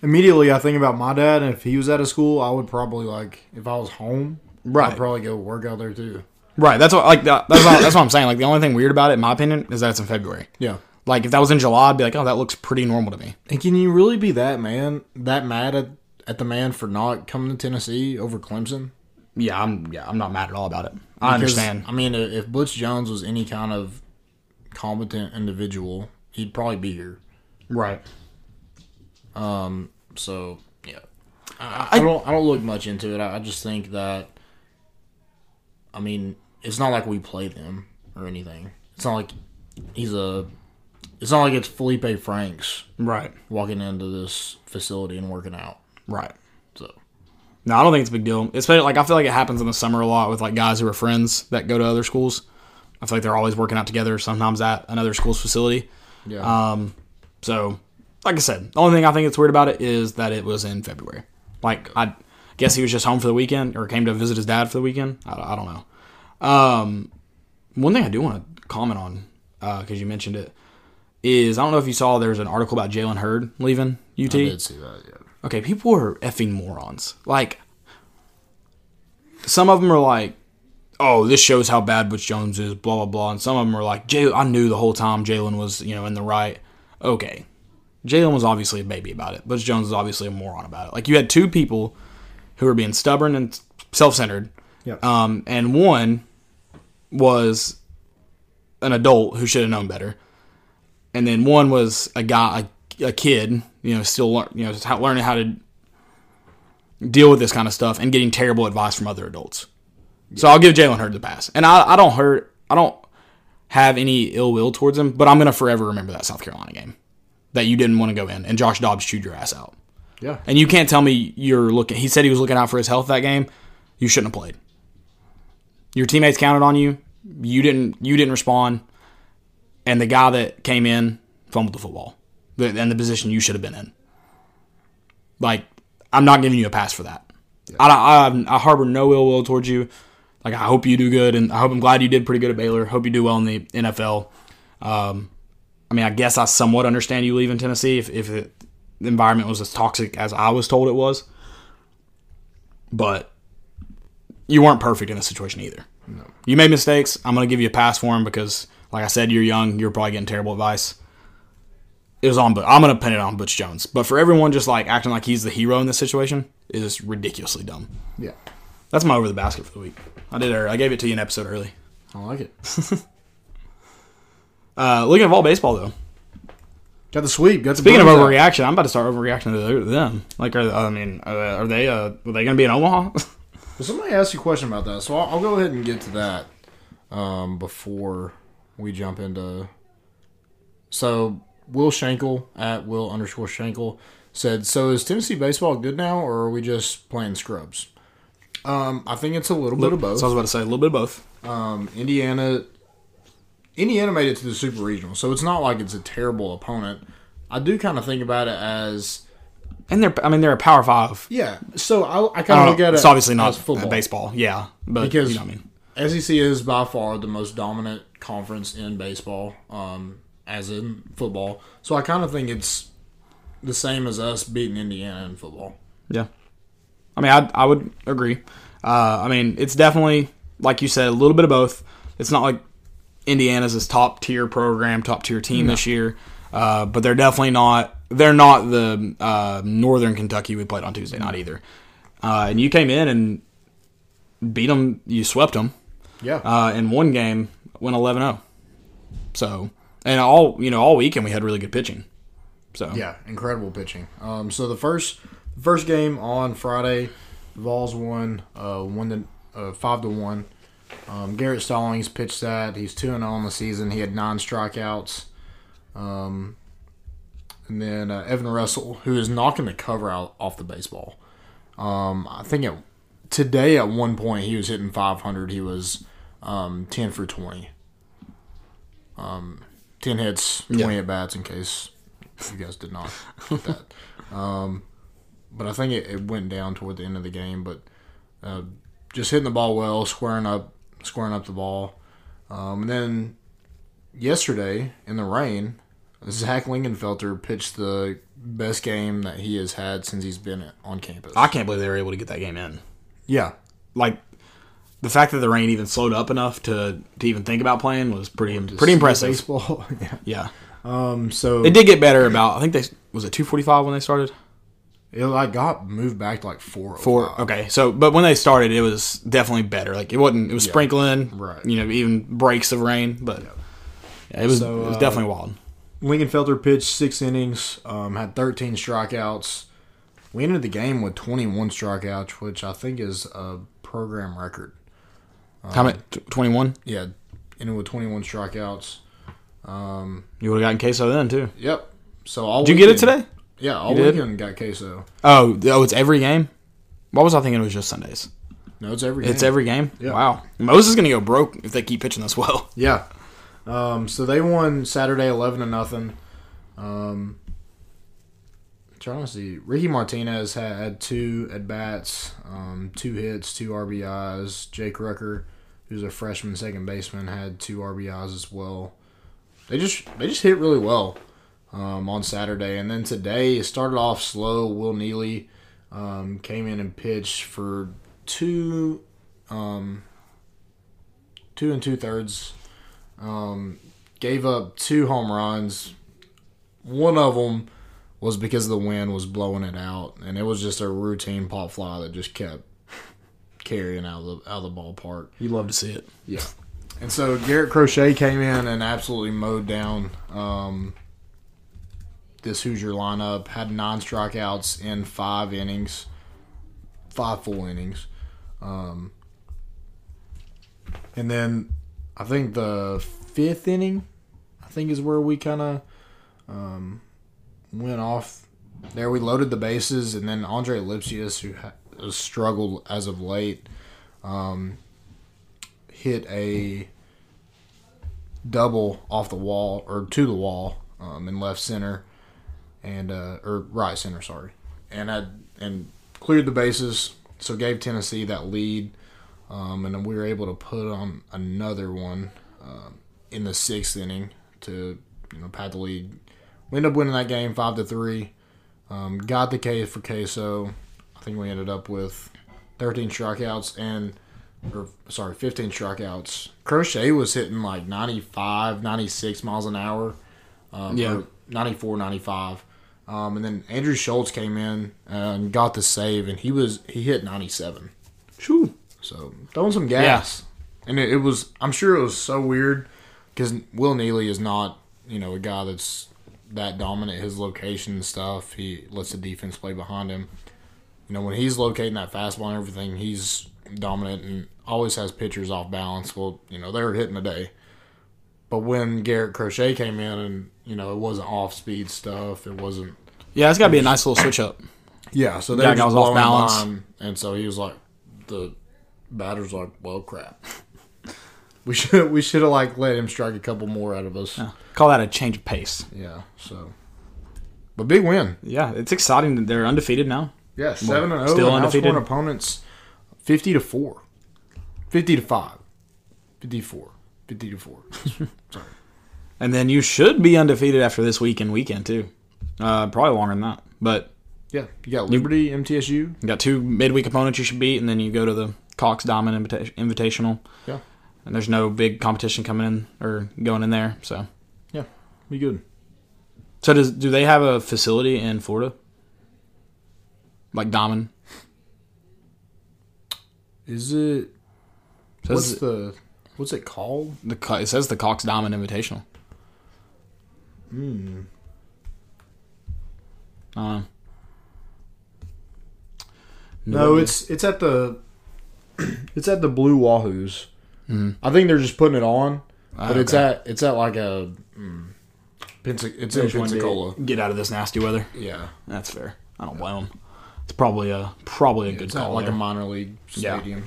immediately I think about my dad, and if he was out of school, I would probably, like, if I was home, right. I'd probably go work out there, too. Right. That's what like that's what, that's what I'm saying. Like, the only thing weird about it, in my opinion, is that it's in February. Yeah. Like, if that was in July, I'd be like, oh, that looks pretty normal to me. And can you really be that man, that mad at, at the man for not coming to Tennessee over Clemson? Yeah, I'm yeah, I'm not mad at all about it. I because, understand. I mean, if Butch Jones was any kind of competent individual... he'd probably be here, right? Um. So yeah, I, I, I don't. I don't look much into it. I, I just think that. I mean, it's not like we play them or anything. It's not like he's a. It's not like it's Felipe Franks, right? Walking into this facility and working out, right? So, no, I don't think it's a big deal. It's like I feel like it happens in the summer a lot with like guys who are friends that go to other schools. I feel like they're always working out together. Sometimes at another school's facility. Yeah. Um, so, like I said, the only thing I think that's weird about it is that it was in February. Like, I guess he was just home for the weekend or came to visit his dad for the weekend. I, I don't know. Um, one thing I do want to comment on, because uh, you mentioned it, is I don't know if you saw there's an article about Jalen Hurd leaving U T. I did see that, yeah. Okay, people are effing morons. Like, some of them are like, oh, this shows how bad Butch Jones is, blah, blah, blah. And some of them are like, J- I knew the whole time Jalen was, you know, in the right. Okay. Jalen was obviously a baby about it. Butch Jones was obviously a moron about it. Like, you had two people who were being stubborn and self-centered. Yep. Um, and one was an adult who should have known better. And then one was a guy, a, a kid, you know, still learn, you know, just how, learning how to deal with this kind of stuff and getting terrible advice from other adults. So I'll give Jalen Hurd the pass, and I, I don't hurt, I don't have any ill will towards him, but I'm gonna forever remember that South Carolina game that you didn't want to go in, and Josh Dobbs chewed your ass out. Yeah, and you can't tell me you're looking. He said he was looking out for his health that game. You shouldn't have played. Your teammates counted on you. You didn't. You didn't respond, and the guy that came in fumbled the football, and the position you should have been in. Like, I'm not giving you a pass for that. Yeah. I, I I harbor no ill will towards you. Like, I hope you do good, and I hope I'm glad you did pretty good at Baylor. Hope you do well in the N F L. Um, I mean, I guess I somewhat understand you leaving Tennessee if, if it, the environment was as toxic as I was told it was. But you weren't perfect in this situation either. No. You made mistakes. I'm going to give you a pass for them because, like I said, you're young. You're probably getting terrible advice. It was on, but I'm going to pin it on Butch Jones. But for everyone just, like, acting like he's the hero in this situation is ridiculously dumb. Yeah. That's my over the basket for the week. I did. I gave it to you an episode early. I like it. uh, looking at all baseball though, got the sweep. Got the Speaking of overreaction, out. I'm about to start overreacting to them. Like, are, I mean, are they? Uh, are they going to be in Omaha? Well, somebody asked you a question about that, so I'll, I'll go ahead and get to that um, before we jump into. So Will Schenkel at Will underscore Schenkel said, "So is Tennessee baseball good now, or are we just playing scrubs?" Um, I think it's a little, little bit of both. So I was about to say a little bit of both. Um, Indiana, Indiana made it to the Super Regional, so it's not like it's a terrible opponent. I do kind of think about it as, and they're, I mean, they're a Power Five. Yeah, so I, I kind of look at it. It's obviously not football, baseball. Yeah, but because you know what I mean, S E C is by far the most dominant conference in baseball, um, as in football. So I kind of think it's the same as us beating Indiana in football. Yeah. I mean, I I would agree. Uh, I mean, it's definitely, like you said, a little bit of both. It's not like Indiana's this top-tier program, top-tier team no. this year, uh, but they're definitely not – they're not the uh, Northern Kentucky we played on Tuesday night either. Uh, and you came in and beat them. You swept them. Yeah. Uh, in one game, went eleven oh. So – and all you know all weekend we had really good pitching. So yeah, incredible pitching. Um, so the first – First game on Friday, Vols won uh, one to uh, five to one. Um, Garrett Stallings pitched that. He's two and zero on the season. He had nine strikeouts. Um, and then uh, Evan Russell, who is knocking the cover out off the baseball. Um, I think it, today at one point he was hitting five hundred. He was um, ten for twenty. Um, ten hits, twenty yeah. at bats. In case you guys did not get that. Um, But I think it, it went down toward the end of the game. But uh, just hitting the ball well, squaring up, squaring up the ball. Um, and then yesterday in the rain, Zach Lingenfelter pitched the best game that he has had since he's been on campus. I can't believe they were able to get that game in. Yeah, like the fact that the rain even slowed up enough to, to even think about playing was pretty pretty impressive. Baseball, yeah. yeah. Um, so it did get better about. I think they was it two forty-five when they started. It like got moved back to like four. Four. Okay. So, but when they started, it was definitely better. Like it wasn't. It was yeah. sprinkling. Right. You know, even breaks of rain. But yeah. Yeah, it was. So, it was definitely uh, wild. Lingenfelter pitched six innings. Um, had thirteen strikeouts. We ended the game with twenty-one strikeouts, which I think is a program record. Um, How many? Twenty-one. Yeah. Ended with twenty-one strikeouts. Um, you would have gotten queso then too. Yep. So all. Did you get it today? Yeah, all you weekend did? Got queso. Oh, oh, it's every game? What was I thinking it was just Sundays? No, it's every game. It's every game? Yeah. Wow. Moses is going to go broke if they keep pitching this well. Yeah. Um, so they won Saturday eleven to nothing. Um, I'm trying to see. Ricky Martinez had, had two at-bats, um, two hits, two R B Is. Jake Rucker, who's a freshman second baseman, had two R B Is as well. They just They just hit really well. um, on Saturday. And then today, it started off slow. Will Neely um, came in and pitched for two, um, two and two-thirds, um, gave up two home runs. One of them was because the wind was blowing it out, and it was just a routine pop fly that just kept carrying out of the, out of the ballpark. You love to see it. Yeah. And so Garrett Crochet came in and absolutely mowed down um, this Hoosier lineup, had nine strikeouts in five innings, five full innings. Um, and then I think the fifth inning, I think, is where we kind of um, went off. There we loaded the bases, and then Andre Lipsius, who ha- has struggled as of late, um, hit a double off the wall, or to the wall, um, in left center, and uh, or right center, sorry, and I, and cleared the bases, so gave Tennessee that lead, um, and then we were able to put on another one uh, in the sixth inning to you know pad the lead. We ended up winning that game five to three. Um, got the K for Queso. I think we ended up with thirteen strikeouts and. Or, sorry, fifteen strikeouts. Crochet was hitting like ninety-five, ninety-six miles an hour. Um, yeah. ninety-four, ninety-five. Um, and then Andrew Schultz came in and got the save, and he was he hit ninety-seven. Shoo. So, throwing some gas. Yeah. And it, it was, I'm sure it was so weird because Will Neely is not, you know, a guy that's that dominant. His location and stuff, he lets the defense play behind him. You know, when he's locating that fastball and everything, he's dominant and always has pitchers off balance. Well, you know, they were hitting today. But when Garrett Crochet came in and, you know, it wasn't off-speed stuff. It wasn't. Yeah, it's got to be a nice little switch-up. Yeah, so they were just blowing line. And so he was like, the batter's like, well, crap. we should we should have, like, let him strike a couple more out of us. Yeah. Call that a change of pace. Yeah, so. But big win. Yeah, it's exciting that they're undefeated now. Yeah, seven and oh. Well, still undefeated. Outscoring opponents fifty to four. fifty to five. fifty-four. fifty to four. Sorry. And then you should be undefeated after this week and weekend, too. Uh, probably longer than that. But yeah, you got Liberty, you, M T S U. You got two midweek opponents you should beat, and then you go to the Cox Diamond Invita- Invitational. Yeah. And there's no big competition coming in or going in there, so. Yeah, be good. So does do they have a facility in Florida? Like Diamond? Is it says what's it, the what's it called? The it says the Cox Diamond Invitational. Hmm. Uh, no, it's it's at the it's at the Blue Wahoos. Mm-hmm. I think they're just putting it on, but uh, it's okay. at it's at like a mm, Pensac- it's in Pensacola. Get out of this nasty weather. Yeah, that's fair. I don't blame them. It's probably a probably a yeah, good it's call. Like there. A minor league stadium.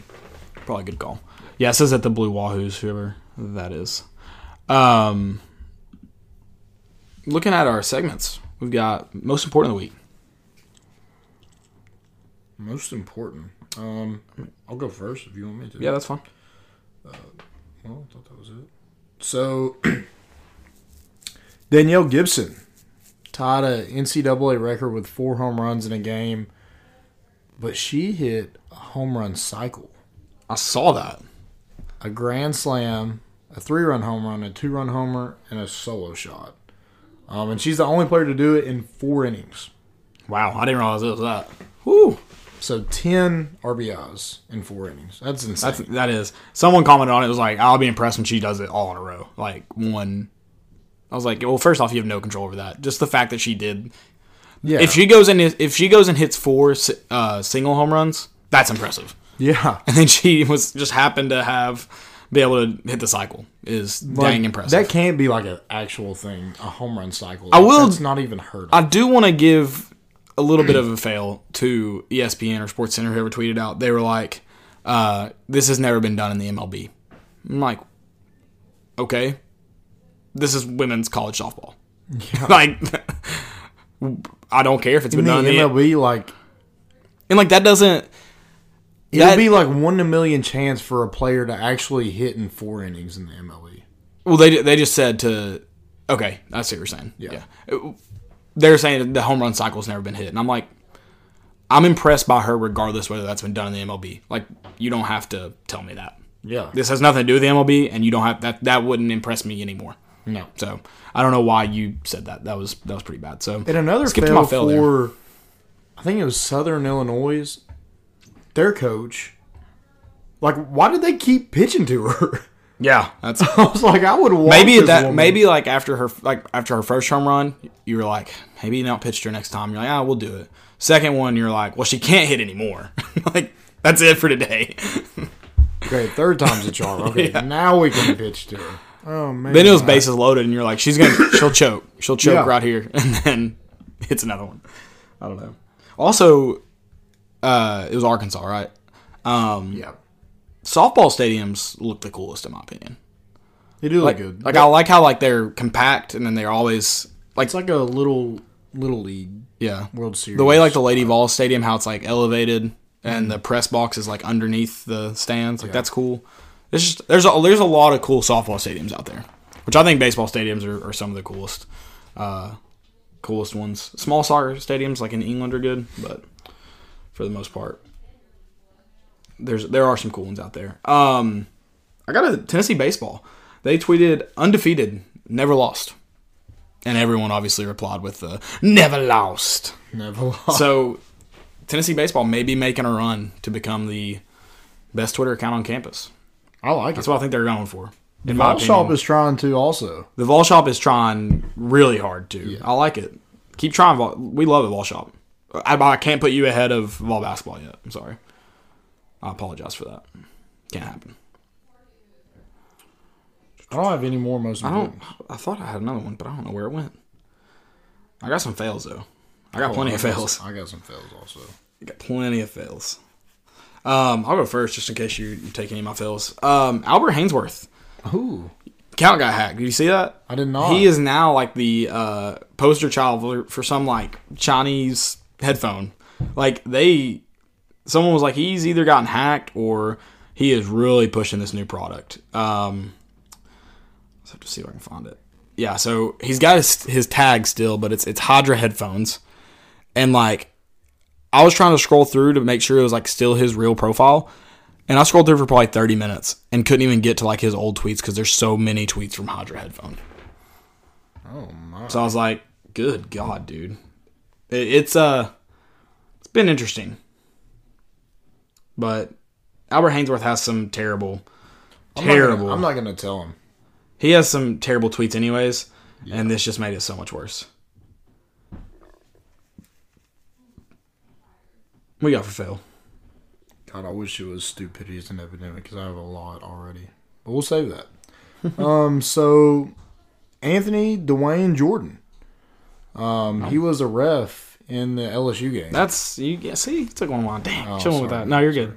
Yeah. Probably a good call. Yeah, it says at the Blue Wahoos, whoever that is. Um, looking at our segments, we've got most important of the week. Most important. Um, I'll go first if you want me to. Yeah, that's fine. Uh, well, I thought that was it. So, Danielle Gibson tied an N C double A record with four home runs in a game. But she hit a home run cycle. I saw that. A grand slam, a three-run home run, a two-run homer, and a solo shot. Um, and she's the only player to do it in four innings. Wow, I didn't realize it was that. Woo! So ten R B Is in four innings. That's insane. That's, that is. Someone commented on it. It was like, I'll be impressed when she does it all in a row. Like, one. I was like, well, first off, you have no control over that. Just the fact that she did. Yeah. If she goes and if she goes and hits four uh, single home runs, that's impressive. Yeah. And then she was just happened to have be able to hit the cycle is like, dang impressive. That can't be like an actual thing, a home run cycle. I will. That's not even heard of. I do want to give a little bit of a fail to E S P N or SportsCenter, whoever tweeted out. They were like, uh, "This has never been done in the M L B." I'm like, okay, this is women's college softball. Yeah. Like. I don't care if it's been done in the M L B, like, and like that doesn't. It would be like one in a million chance for a player to actually hit in four innings in the M L B. Well, they they just said to Okay, I see what you're saying. Yeah. yeah. They're saying the home run cycle's never been hit. And I'm like, I'm impressed by her regardless whether that's been done in the M L B. Like, you don't have to tell me that. Yeah. This has nothing to do with the M L B, and you don't have that. That wouldn't impress me anymore. No. So, I don't know why you said that. That was that was pretty bad. So, and another fail to my fail for, there. I think it was Southern Illinois, their coach. Like, why did they keep pitching to her? Yeah, that's. I was like, I would. Walk maybe this that. Woman. Maybe like after her, like after her first home run, you were like, maybe you don't pitch her next time. You're like, ah, we'll do it. Second one, you're like, well, she can't hit anymore. Like, that's it for today. Okay, third time's a charm. Okay, yeah. Now we can pitch to her. Oh man. Then it was bases loaded, and you're like, she's gonna, she'll choke, she'll choke yeah. right here, and then hits another one. I don't know. Also, uh, it was Arkansas, right? Um, yeah. Softball stadiums look the coolest in my opinion. They do look like, good. Like, but I like how like they're compact and then they're always like it's like a little little league. Yeah, World Series. The way like the Lady Vols Stadium, how it's like elevated mm-hmm. and the press box is like underneath the stands. Like yeah. that's cool. It's just there's a, there's a lot of cool softball stadiums out there, which I think baseball stadiums are, are some of the coolest, uh, coolest ones. Small soccer stadiums like in England are good, but for the most part. There's there are some cool ones out there. Um, I got a Tennessee baseball. They tweeted undefeated, never lost, and everyone obviously replied with the never lost, never lost. So Tennessee baseball may be making a run to become the best Twitter account on campus. I like it. That's what I think they're going for. The Vol Shop is trying to also. The Vol Shop is trying really hard to. Yeah. I like it. Keep trying. Vol. We love the Vol Shop. I, I can't put you ahead of Vol basketball yet. I'm sorry. I apologize for that. Can't happen. I don't have any more most of I don't. I thought I had another one, but I don't know where it went. I got some fails, though. I got oh, plenty I of got fails. Some, I got some fails also. I got plenty of fails. Um, I'll go first just in case you, you take any of my fails. Um, Albert Hainsworth. Ooh. Count got hacked. Did you see that? I did not. He is now like the uh, poster child for, for some like Chinese headphone. Like they... Someone was like, he's either gotten hacked or he is really pushing this new product. Um, let's have to see if I can find it. Yeah, so he's got his, his tag still, but it's it's Hydra headphones. And, like, I was trying to scroll through to make sure it was, like, still his real profile. And I scrolled through for probably thirty minutes and couldn't even get to, like, his old tweets because there's so many tweets from Hydra headphone. Oh, my. So I was like, good God, dude. It, it's uh, it's been interesting. But Albert Hainsworth has some terrible, I'm terrible. Not gonna, I'm not going to tell him. He has some terrible tweets anyways, yeah. and this just made it so much worse. What you got for fail? God, I wish it was stupidity as an epidemic because I have a lot already. But we'll save that. um, so, Anthony Dwayne Jordan. Um, oh. He was a ref. In the L S U game. That's, you yeah, see, took one line. Damn, oh, chilling with that. No, you're sorry.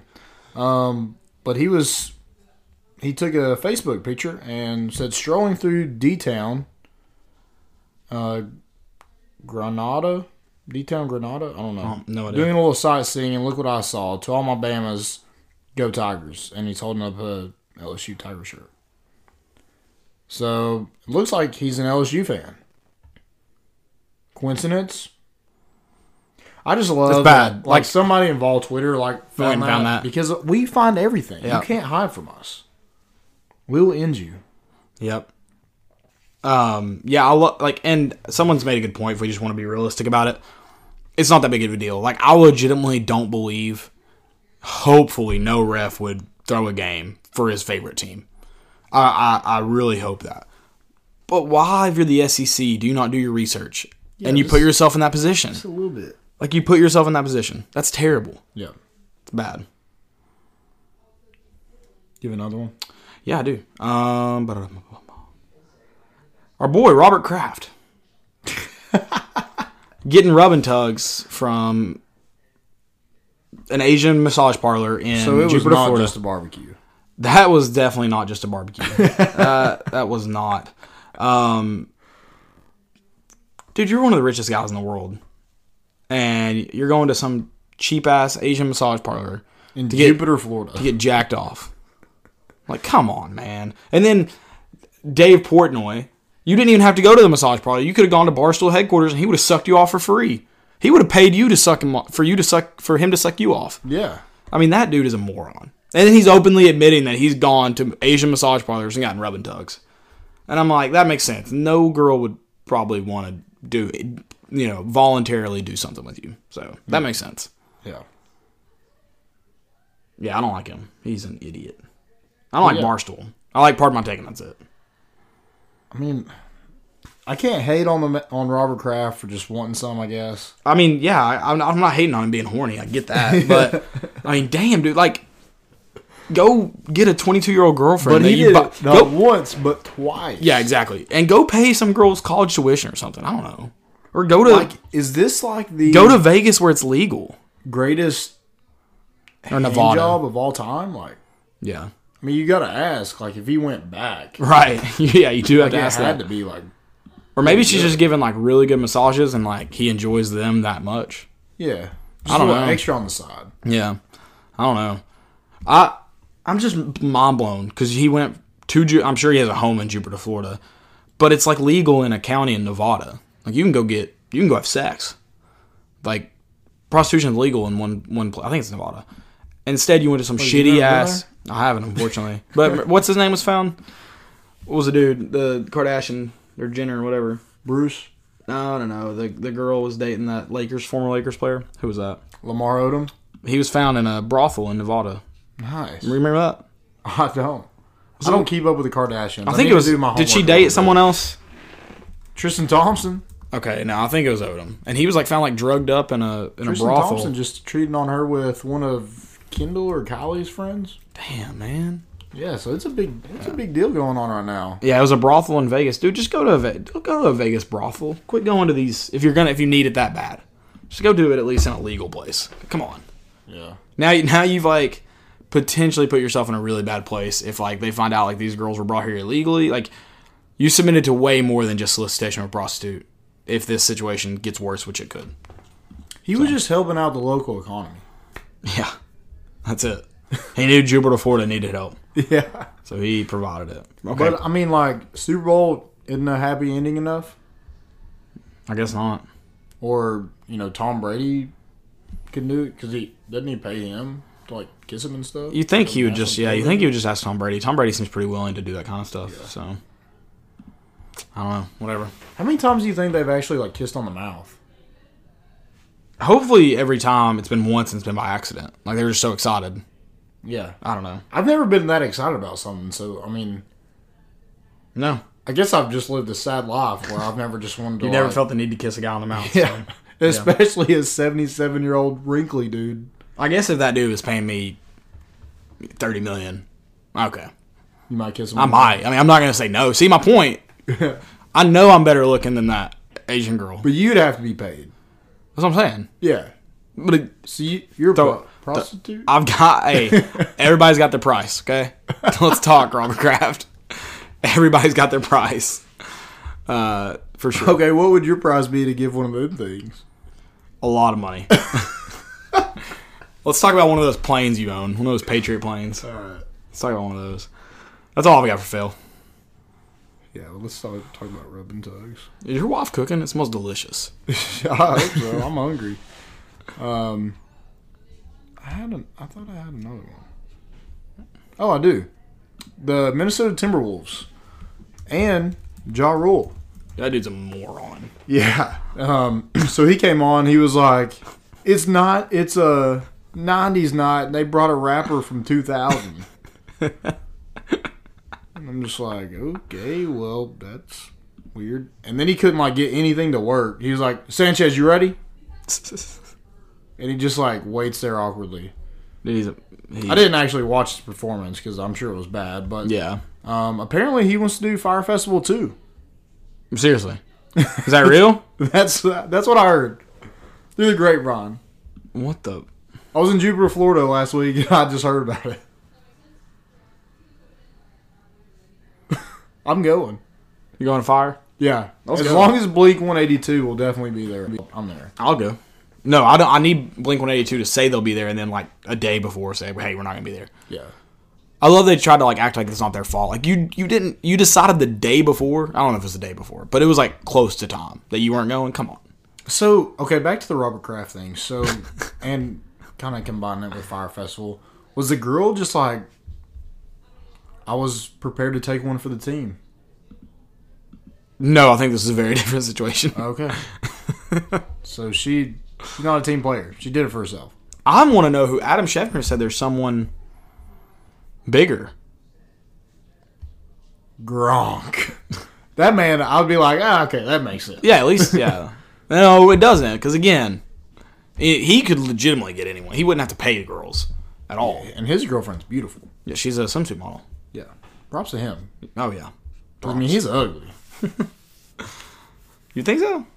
Good. Um, but he was, he took a Facebook picture and said, strolling through D-Town, uh, Granada, D-Town Granada? I don't know. Um, no idea. Doing a little sightseeing and look what I saw. To all my Bamas, go Tigers. And he's holding up a L S U Tiger shirt. So, it looks like he's an L S U fan. Coincidence? I just love it's bad. That, like, like somebody involved Twitter like found that, found that because we find everything. Yep. You can't hide from us. We will end you. Yep. Um. Yeah. I lo- like, and someone's made a good point. If we just want to be realistic about it, it's not that big of a deal. Like, I legitimately don't believe. Hopefully, no ref would throw a game for his favorite team. I I, I really hope that. But why, if you're the S E C, do you not do your research yeah, and you put yourself in that position? Just a little bit. Like, you put yourself in that position. That's terrible. Yeah. It's bad. Give another one? Yeah, I do. Um, our boy, Robert Kraft. Getting rub and tugs from an Asian massage parlor in Jupiter, Florida. So it was not just a barbecue. That was definitely not just a barbecue. uh, that was not. Um, dude, you're one of the richest guys in the world. And you're going to some cheap-ass Asian massage parlor in to Jupiter, get, Florida. To get jacked off. Like, come on, man. And then Dave Portnoy You didn't even have to go to the massage parlor. You could have gone to Barstool headquarters, and he would have sucked you off for free. He would have paid you to suck him for you to suck for him to suck you off. Yeah, I mean, that dude is a moron. And then he's openly admitting that he's gone to Asian massage parlors and gotten rub and tugs. And I'm like, that makes sense. No girl would probably want to do it, you know, voluntarily do something with you. So that yeah. makes sense. Yeah. Yeah, I don't like him. He's an idiot. I don't oh, like yeah. Barstool. I like Pardon My Taking. That's it. I mean, I can't hate on the, on Robert Kraft for just wanting some, I guess. I mean, yeah, I, I'm, not, I'm not hating on him being horny. I get that. But, I mean, damn, dude. Like, go get a twenty-two-year-old girlfriend. But he did bu- it not go, once, but twice. Yeah, exactly. And go pay some girl's college tuition or something. I don't know. Or go to... Like, is this like the... Go to Vegas where it's legal. Greatest or Nevada job of all time? Like, yeah. I mean, you got to ask, like, if he went back. Right. Yeah, you do have like to ask that. It had to be, like... Or maybe she's good. Just giving, like, really good massages and, like, he enjoys them that much. Yeah. Just I don't know. Extra on the side. Yeah. I don't know. I... I'm just mind blown because he went to. Ju- I'm sure he has a home in Jupiter, Florida, but it's like legal in a county in Nevada. Like you can go get, you can go have sex. Like prostitution is legal in one one place. I think it's Nevada. Instead, you went to some oh, shitty ass. I haven't, unfortunately. But what's his name was found? What was the dude? The Kardashian or Jenner or whatever. Bruce. No, no, no. The the girl was dating that Lakers former Lakers player. Who was that? Lamar Odom. He was found in a brothel in Nevada. Nice. Remember that? I don't. I don't keep up with the Kardashians. I think I it was. Do my did she date someone else? Tristan Thompson. Okay, no, I think it was Odom, and he was like found like drugged up in a in Tristan a brothel. Thompson just treating on her with one of Kendall or Kylie's friends. Damn, man. Yeah, so it's a big it's yeah. a big deal going on right now. Yeah, it was a brothel in Vegas, dude. Just go to a go to a Vegas brothel. Quit going to these if you're gonna if you need it that bad. Just go do it at least in a legal place. Come on. Yeah. Now now you've like. Potentially put yourself in a really bad place if like they find out like these girls were brought here illegally. Like you submitted to way more than just solicitation of a prostitute if this situation gets worse, which it could. He so. was just helping out the local economy. Yeah. That's it. He knew Jupiter Florida needed help. Yeah. So he provided it. Okay. But I mean like Super Bowl isn't a happy ending enough? I guess not. Or, you know, Tom Brady can do it because he doesn't he pay him? To like kiss him and stuff. You think he would just, yeah. You think he would just ask Tom Brady. Tom Brady seems pretty willing to do that kind of stuff. Yeah. So I don't know, whatever. How many times do you think they've actually like kissed on the mouth? Hopefully, every time it's been once and it's been by accident. Like they were just so excited. Yeah, I don't know. I've never been that excited about something. So I mean, no. I guess I've just lived a sad life where I've never just wanted to. You never like, felt the need to kiss a guy on the mouth. Yeah, so. Especially yeah. a seventy-seven-year-old wrinkly dude. I guess if that dude was paying me thirty million dollars, okay. You might kiss him. I might. I mean, I'm not going to say no. See, my point? I know I'm better looking than that Asian girl. But you'd have to be paid. That's what I'm saying. Yeah. But it, so you, you're a pro- prostitute? The, I've got, hey, everybody's got their price, okay? Let's talk, Robert Kraft. Everybody's got their price. Uh, for sure. Okay, what would your price be to give one of them things? A lot of money. Let's talk about one of those planes you own. One of those Patriot planes. All right. Let's talk about one of those. That's all I've got for Phil. Yeah, well, let's talk, talk about rub and tugs. Is your wife cooking? It smells delicious. I hope so. I'm hungry. Um, I had an, I thought I had another one. Oh, I do. The Minnesota Timberwolves and Ja Rule. That dude's a moron. Yeah. Um. So he came on. He was like, it's not, it's a... nineties night, and they brought a rapper from two thousand. And I'm just like, okay, well, that's weird. And then he couldn't, like, get anything to work. He was like, Sanchez, you ready? And he just, like, waits there awkwardly. He's a, he's... I didn't actually watch his performance because I'm sure it was bad, but yeah. Um, apparently he wants to do Fyre Festival too. Seriously? Is that real? that's that's what I heard. Through the grapevine. What the... I was in Jupiter, Florida last week, and I just heard about it. I'm going. You going to Fyre? Yeah. Let's as go. Long as Bleak one eighty-two will definitely be there. I'm there. I'll go. No, I don't. I need Blink one eighty-two to say they'll be there, and then like a day before say, hey, we're not going to be there. Yeah. I love they tried to like act like it's not their fault. Like you, you didn't. You decided the day before. I don't know if it was the day before, but it was like close to time that you weren't going. Come on. So okay, back to the Robert Kraft thing. So and kind of combining it with Fire Festival, was the girl just like, I was prepared to take one for the team? No, I think this is a very different situation. Okay. So she, she's not a team player. She did it for herself. I want to know who Adam Scheffner said there's someone bigger. Gronk. That man, I'd be like, ah, okay, that makes sense. Yeah, at least, yeah. No, it doesn't, because again, it, he could legitimately get anyone. He wouldn't have to pay the girls at all. Yeah, and his girlfriend's beautiful. Yeah, she's a swimsuit model. Yeah. Props to him. Oh, yeah. Props. I mean, he's ugly. You think so?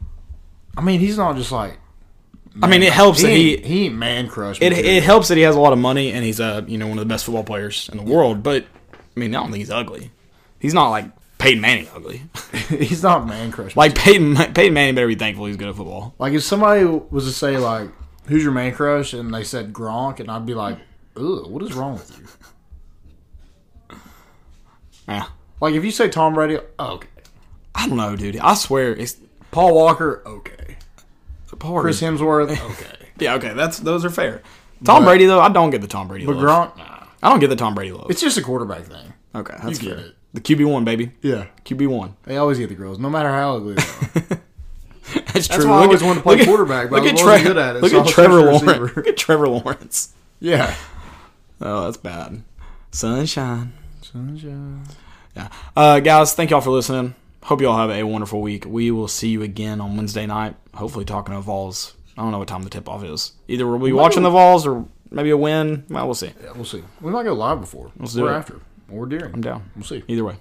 I mean, he's not just like. Man, I mean, it helps he that he he ain't man crushed. It it helps that he has a lot of money and he's a uh, you know one of the best football players in the world. But I mean, I don't think he's ugly. He's not like Peyton Manning ugly. He's not man crushed. Like Peyton Peyton Manning better be thankful he's good at football. Like if somebody was to say like, "Who's your man crush?" and they said Gronk, and I'd be like, "Ugh, what is wrong with you?" Yeah. Like if you say Tom Brady, oh, okay. I don't know, dude. I swear, it's Paul Walker. Okay, Paul Chris Hemsworth. Okay, yeah, okay. That's those are fair. Tom but, Brady though, I don't get the Tom Brady. But love. Gronk, nah. I don't get the Tom Brady love. It's just a quarterback thing. Okay, that's you fair. Get it. The Q B one, baby. Yeah, Q B one. They always get the girls, no matter how ugly. They are. That's true. That's why I always wanted to play quarterback. But look at, Tre- good at it, look so at Trevor Lawrence. Look at Trevor Lawrence. Yeah. Oh, that's bad. Sunshine, sunshine. Yeah, uh, guys. Thank y'all for listening. Hope you all have a wonderful week. We will see you again on Wednesday night, hopefully talking to Vols. I don't know what time the tip-off is. Either we'll be watching the Vols or maybe a win. Well, we'll see. Yeah, we'll see. We might go live before. Let's do it. Or after. Or during. I'm down. We'll see. Either way.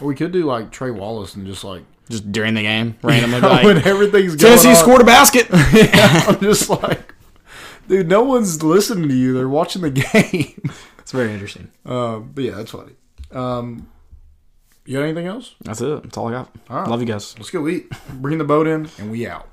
Or we could do like Trey Wallace and just like... Just during the game, randomly. Like, when everything's going on. Tennessee scored a basket. Yeah, I'm just like, dude, no one's listening to you. They're watching the game. It's very interesting. Uh, but yeah, that's funny. Um... You got anything else? That's it. That's all I got. All right. Love you guys. Let's go eat. Bring the boat in, and we out.